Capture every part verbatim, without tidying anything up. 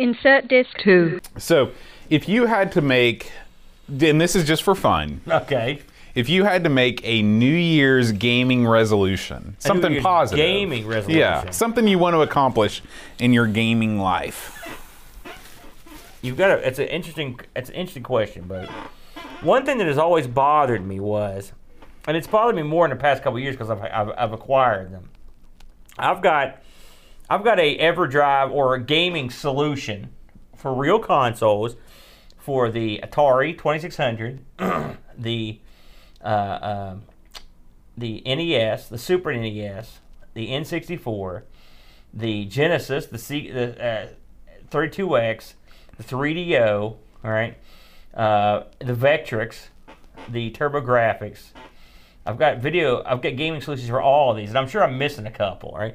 Insert disc two. So if you had to make, and this is just for fun. Okay. If you had to make a New Year's gaming resolution, a something New Year's positive. Gaming resolution. Yeah, something you want to accomplish in your gaming life. You've got a, it's an interesting, it's an interesting question, but one thing that has always bothered me was, and it's bothered me more in the past couple of years because I've, I've, I've acquired them. I've got, I've got a EverDrive or a gaming solution for real consoles for the Atari twenty-six hundred, the Uh, uh, the N E S, the Super N E S, the N sixty-four, the Genesis, the, C, the uh, thirty-two X, the three D O, all right, uh, the Vectrex, the TurboGrafx. I've got video, I've got gaming solutions for all of these, and I'm sure I'm missing a couple, right?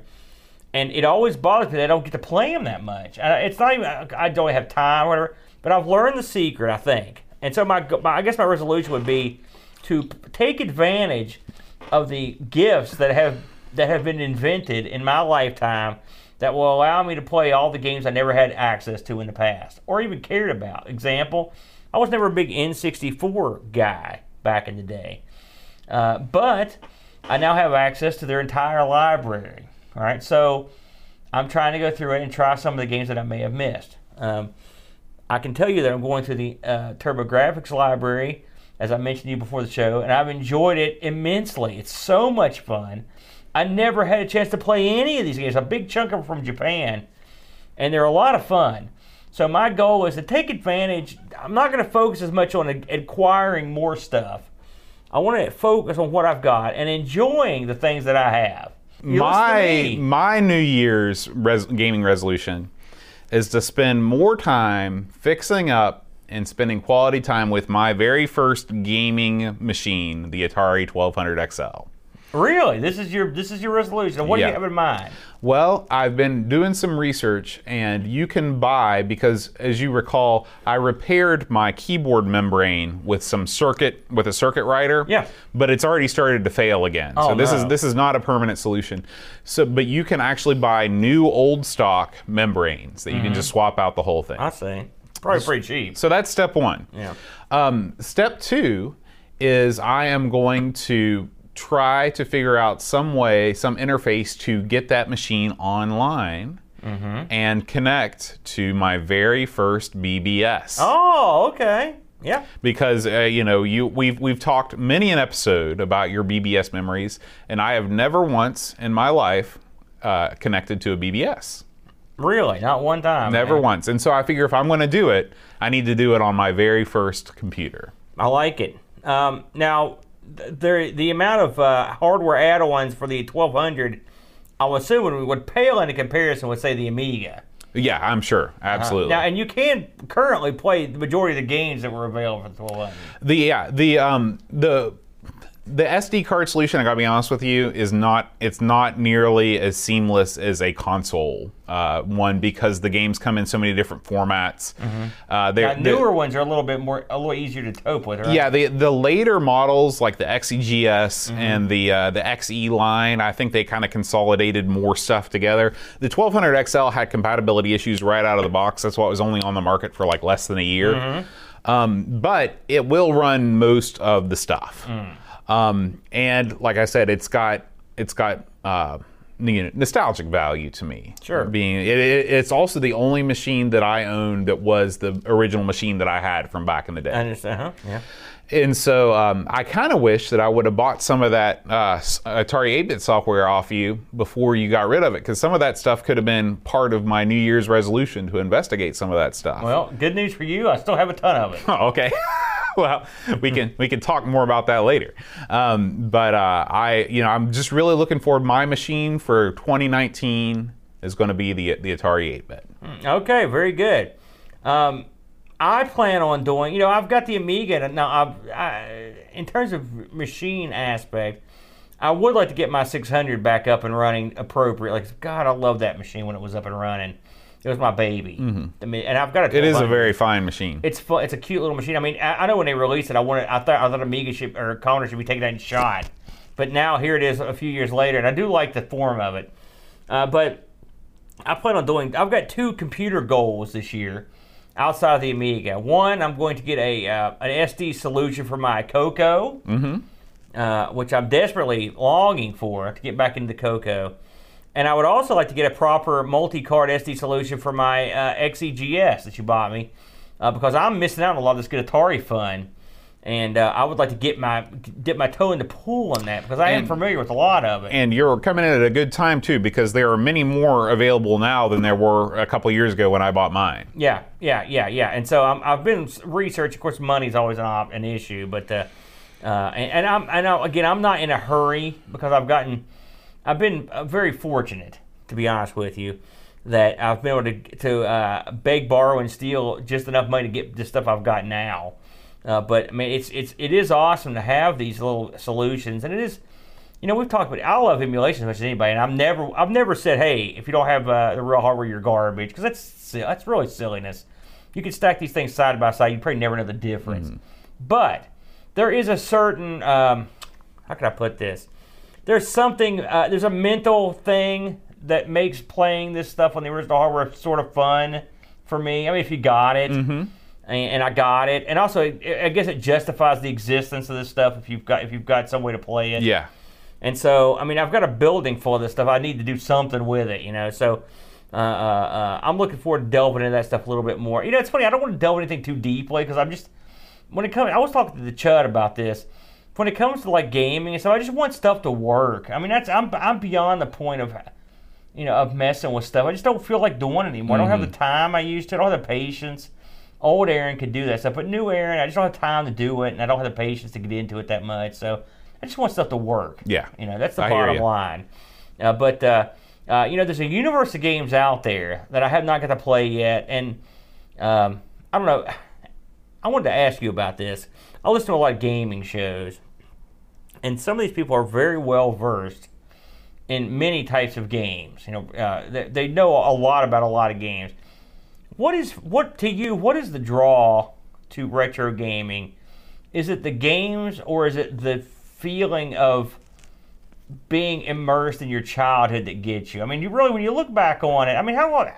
And it always bothers me that I don't get to play them that much. I, it's not even, I don't have time or whatever, but I've learned the secret, I think. And so my, my I guess my resolution would be to take advantage of the gifts that have that have been invented in my lifetime that will allow me to play all the games I never had access to in the past or even cared about. Example, I was never a big N sixty-four guy back in the day, uh, but I now have access to their entire library. All right, so I'm trying to go through it and try some of the games that I may have missed. Um, I can tell you that I'm going through the uh, TurboGrafx library, as I mentioned to you before the show, and I've enjoyed it immensely. It's so much fun. I never had a chance to play any of these games. A big chunk of them from Japan, and they're a lot of fun. So my goal is to take advantage. I'm not going to focus as much on acquiring more stuff. I want to focus on what I've got and enjoying the things that I have. You're my my New Year's res gaming resolution is to spend more time fixing up and spending quality time with my very first gaming machine, the Atari twelve hundred X L. Really? This is your this is your resolution. What yeah. do you have in mind? Well, I've been doing some research, and you can buy, because as you recall, I repaired my keyboard membrane with some circuit with a circuit writer. Yeah. But it's already started to fail again. Oh, so this no. is this is not a permanent solution. So but you can actually buy new old stock membranes that mm-hmm. you can just swap out the whole thing. I see. Probably pretty cheap. So that's step one. Yeah. Um, step two is I am going to try to figure out some way, some interface to get that machine online mm-hmm. and connect to my very first B B S. Oh, okay. Yeah. Because uh, you know, you we've we've talked many an episode about your B B S memories, and I have never once in my life uh, connected to a B B S. Really? Not one time? Never man. once. And so I figure if I'm going to do it, I need to do it on my very first computer. I like it. Um, now, th the, the amount of uh, hardware add-ons for the twelve hundred, I'm assuming would pale into comparison with, say, the Amiga. Yeah, I'm sure. Absolutely. Uh, now, and you can currently play the majority of the games that were available for the twelve hundred. The, yeah, the, um, the... The S D card solution, I gotta be honest with you, is not, it's not nearly as seamless as a console uh, one because the games come in so many different formats. Mm-hmm. uh, they're, now, newer they're, ones are a little bit more, a little easier to cope with, right? Yeah, the, the later models like the X E G S mm-hmm. and the, uh, the X E line, I think they kind of consolidated more stuff together. The twelve hundred X L had compatibility issues right out of the box. That's why it was only on the market for like less than a year. Mm-hmm. um, but it will run most of the stuff. Mm. Um, and like I said, it's got it's got uh, you know, nostalgic value to me. Sure. Being it, it, it's also the only machine that I owned that was the original machine that I had from back in the day. I understand. Huh? Yeah. And so um, I kind of wish that I would have bought some of that uh, Atari eight bit software off you before you got rid of it, because some of that stuff could have been part of my New Year's resolution to investigate some of that stuff. Well, good news for you, I still have a ton of it. Oh, okay. Well, we can we can talk more about that later. Um, but uh, I, you know, I'm just really looking forward. My machine for twenty nineteen is going to be the the Atari eight bit. Okay, very good. Um, I plan on doing. You know, I've got the Amiga now. I've, I, in terms of machine aspect, I would like to get my six hundred back up and running appropriately. Like, God, I love that machine when it was up and running. It was my baby. Mm-hmm. I mean, and I've got a. It is a very fine machine. It's fun. It's a cute little machine. I mean, I, I know when they released it, I wanted. I thought I thought Amiga should, or Commodore should be taking that and shot, but now here it is a few years later, and I do like the form of it. Uh, but I plan on doing, I've got two computer goals this year outside of the Amiga. One, I'm going to get a uh, an S D solution for my CoCo, mm-hmm. uh, which I'm desperately longing for, to get back into CoCo. And I would also like to get a proper multi-card S D solution for my uh, X E G S that you bought me, uh, because I'm missing out on a lot of this good Atari fun. And uh, I would like to get my dip my toe in the pool on that, because I and, am familiar with a lot of it. And you're coming in at a good time, too, because there are many more available now than there were a couple years ago when I bought mine. Yeah, yeah, yeah, yeah. And so I'm, I've been researching. Of course, money's always an, an issue. But, uh, uh, and, and, I'm, and I, again, I'm not in a hurry, because I've gotten, I've been very fortunate, to be honest with you, that I've been able to, to uh, beg, borrow, and steal just enough money to get the stuff I've got now. Uh, but I mean, it's it's it is awesome to have these little solutions, and it is, you know, we've talked about it. I love emulation as much as anybody, and I've never I've never said, hey, if you don't have uh, the real hardware, you're garbage, because that's that's really silliness. You can stack these things side by side, you probably never know the difference. Mm-hmm. But there is a certain um, how can I put this? There's something uh, there's a mental thing that makes playing this stuff on the original hardware sort of fun for me. I mean, if you got it. Mm-hmm. And I got it, and also I guess it justifies the existence of this stuff if you've got if you've got some way to play it. Yeah. And so I mean I've got a building full of this stuff. I need to do something with it, you know. So uh, uh, uh, I'm looking forward to delving into that stuff a little bit more. You know, it's funny. I don't want to delve anything too deeply because I'm just when it comes. I was talking to the Chud about this. When it comes to like gaming and stuff, I just want stuff to work. I mean that's I'm I'm beyond the point of you know of messing with stuff. I just don't feel like doing it anymore. Mm-hmm. I don't have the time I used to. I don't have the patience. Old Aaron could do that stuff, but new Aaron, I just don't have time to do it, and I don't have the patience to get into it that much. So I just want stuff to work. Yeah, you know that's the I bottom line. Uh, but uh, uh, you know, there's a universe of games out there that I have not got to play yet, and um, I don't know. I wanted to ask you about this. I listen to a lot of gaming shows, and some of these people are very well versed in many types of games. You know, uh, they, they know a lot about a lot of games. What is, what to you, what is the draw to retro gaming? Is it the games or is it the feeling of being immersed in your childhood that gets you? I mean, you really, when you look back on it, I mean, how long,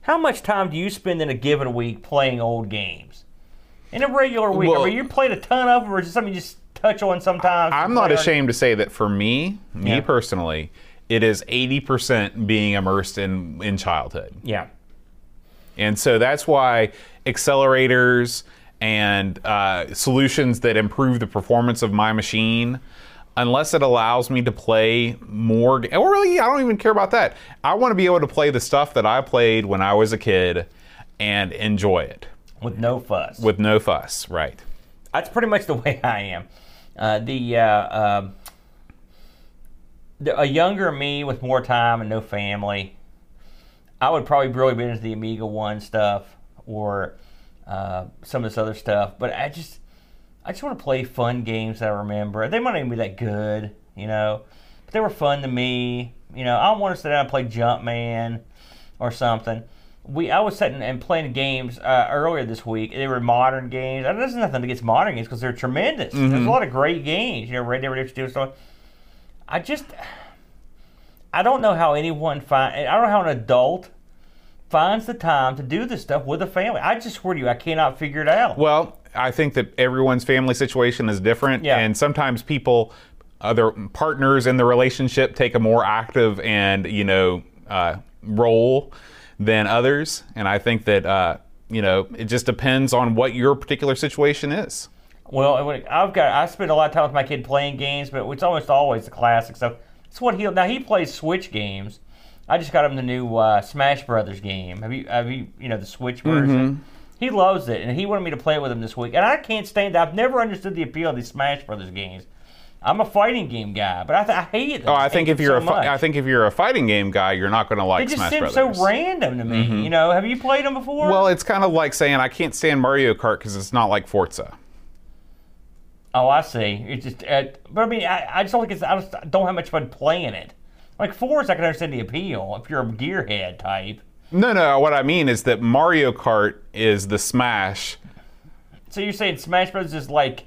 how much time do you spend in a given week playing old games? In a regular week, well, I mean, you played a ton of them or is it something you just touch on sometimes? I'm not ashamed to say that for me, me yeah. personally, it is eighty percent being immersed in, in childhood. Yeah. And so that's why accelerators and uh, solutions that improve the performance of my machine, unless it allows me to play more, or really, I don't even care about that. I want to be able to play the stuff that I played when I was a kid and enjoy it. With no fuss. With no fuss, right. That's pretty much the way I am. Uh, the, uh, uh, the a younger me with more time and no family, I would probably really be into the Amiga One stuff or uh, some of this other stuff, but I just I just want to play fun games that I remember. They might not even be that good, you know, but they were fun to me. You know, I don't want to sit down and play Jumpman or something. We I was sitting and playing games uh, earlier this week. They were modern games. I mean, there's nothing against modern games because they're tremendous. Mm-hmm. There's a lot of great games. You know, Red Dead Redemption, so on. I just. I don't know how anyone find. I don't know how an adult finds the time to do this stuff with a family. I just swear to you, I cannot figure it out. Well, I think that everyone's family situation is different, yeah. and sometimes people, other partners in the relationship, take a more active and you know uh, role than others. And I think that uh, you know it just depends on what your particular situation is. Well, I've got. I spend a lot of time with my kid playing games, but it's almost always the classic stuff. That's what he now he plays Switch games. I just got him the new uh, Smash Brothers game. Have you have you you know the Switch version? Mm-hmm. He loves it, and he wanted me to play it with him this week. And I can't stand that. I've never understood the appeal of these Smash Brothers games. I'm a fighting game guy, but I, th- I hate it. Oh, I, I think if you're so a fi- I think if you're a fighting game guy, you're not going to like Smash Brothers. It just seems so random to me. Mm-hmm. You know, have you played them before? Well, it's kind of like saying I can't stand Mario Kart because it's not like Forza. Oh, I see. It's just, uh, but I mean, I, I just don't think it's. I just don't have much fun playing it. Like Forza, I can understand the appeal if you're a gearhead type. No, no. What I mean is that Mario Kart is the Smash. So you're saying Smash Bros is like,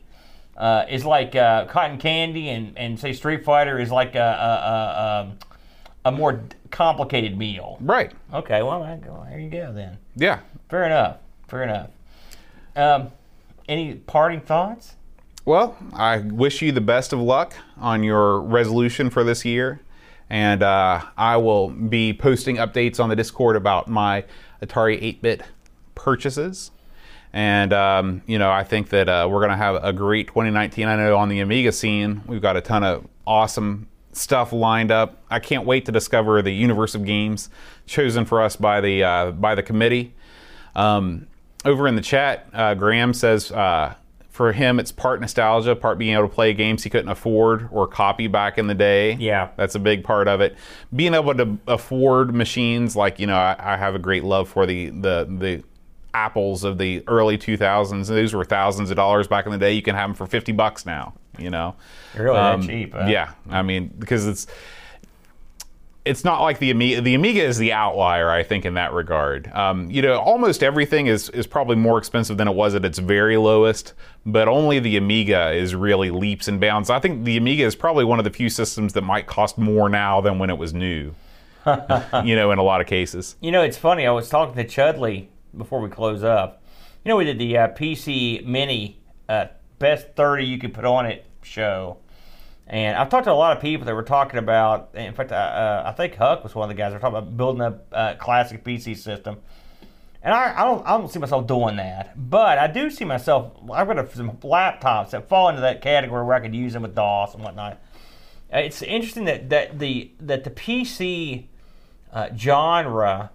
uh, is like uh, cotton candy, and, and say Street Fighter is like a, a, a, a more complicated meal. Right. Okay, well, there you go then. Yeah. Fair enough. Fair enough. Um, any parting thoughts? Well, I wish you the best of luck on your resolution for this year. And uh, I will be posting updates on the Discord about my Atari eight bit purchases. And, um, you know, I think that uh, we're going to have a great twenty nineteen. I know on the Amiga scene, we've got a ton of awesome stuff lined up. I can't wait to discover the universe of games chosen for us by the, uh, by the committee. Um, over in the chat, uh, Graham says uh, for him, it's part nostalgia, part being able to play games he couldn't afford or copy back in the day. Yeah. That's a big part of it. Being able to afford machines, like, you know, I, I have a great love for the the the... Apples of the early two thousands. Those were thousands of dollars back in the day. You can have them for fifty bucks now, you know. They're really um, that cheap. Huh? Yeah, I mean, because it's it's not like the Amiga. The Amiga is the outlier, I think, in that regard. Um, you know, almost everything is, is probably more expensive than it was at its very lowest, but only the Amiga is really leaps and bounds. I think the Amiga is probably one of the few systems that might cost more now than when it was new, you know, in a lot of cases. You know, it's funny. I was talking to Chudley before we close up. You know, we did the uh, P C Mini uh, Best thirty You Could Put On It show. And I've talked to a lot of people that were talking about, in fact, uh, uh, I think Huck was one of the guys that were talking about building a uh, classic P C system. And I, I, don't, I don't see myself doing that. But I do see myself, I've got some laptops that fall into that category where I could use them with DOS and whatnot. It's interesting that, that, the, that the P C uh, genre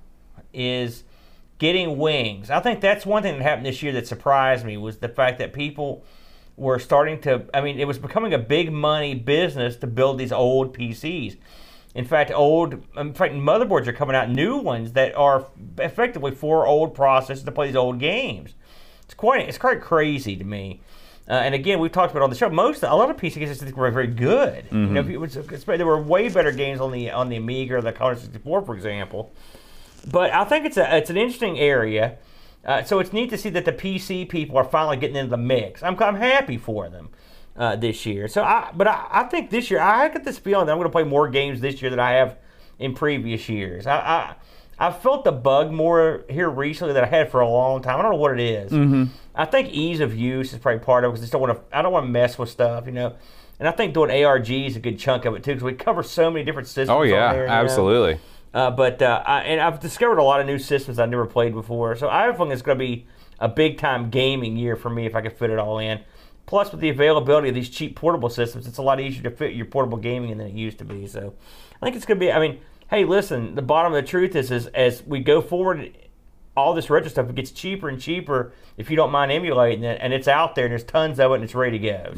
is getting wings. I think that's one thing that happened this year that surprised me, was the fact that people were starting to, I mean, it was becoming a big money business to build these old P Cs. In fact, old, in fact, motherboards are coming out, new ones that are effectively for old processors to play these old games. It's quite, it's quite crazy to me. Uh, and again, we've talked about on the show, most, a lot of P C games were very good. Mm-hmm. You know, it was, there were way better games on the on the Amiga or the Commodore sixty-four, for example. But I think it's a it's an interesting area, uh, so it's neat to see that the P C people are finally getting into the mix. I'm I'm happy for them uh, this year. So I but I, I think this year I get this feeling that I'm going to play more games this year than I have in previous years. I I, I felt the bug more here recently than I had for a long time. I don't know what it is. Mm-hmm. I think ease of use is probably part of it, because I just don't want to I don't want to mess with stuff, you know. And I think doing A R G is a good chunk of it too, because we cover so many different systems. Oh yeah, on there, absolutely. Know? Uh, but uh, I, and I've discovered a lot of new systems I've never played before, so I think it's going to be a big time gaming year for me if I can fit it all in. Plus, with the availability of these cheap portable systems, it's a lot easier to fit your portable gaming in than it used to be. So I think it's going to be. I mean, hey, listen, the bottom of the truth is, is as we go forward, all this retro stuff, it gets cheaper and cheaper if you don't mind emulating it, and it's out there, and there's tons of it, and it's ready to go.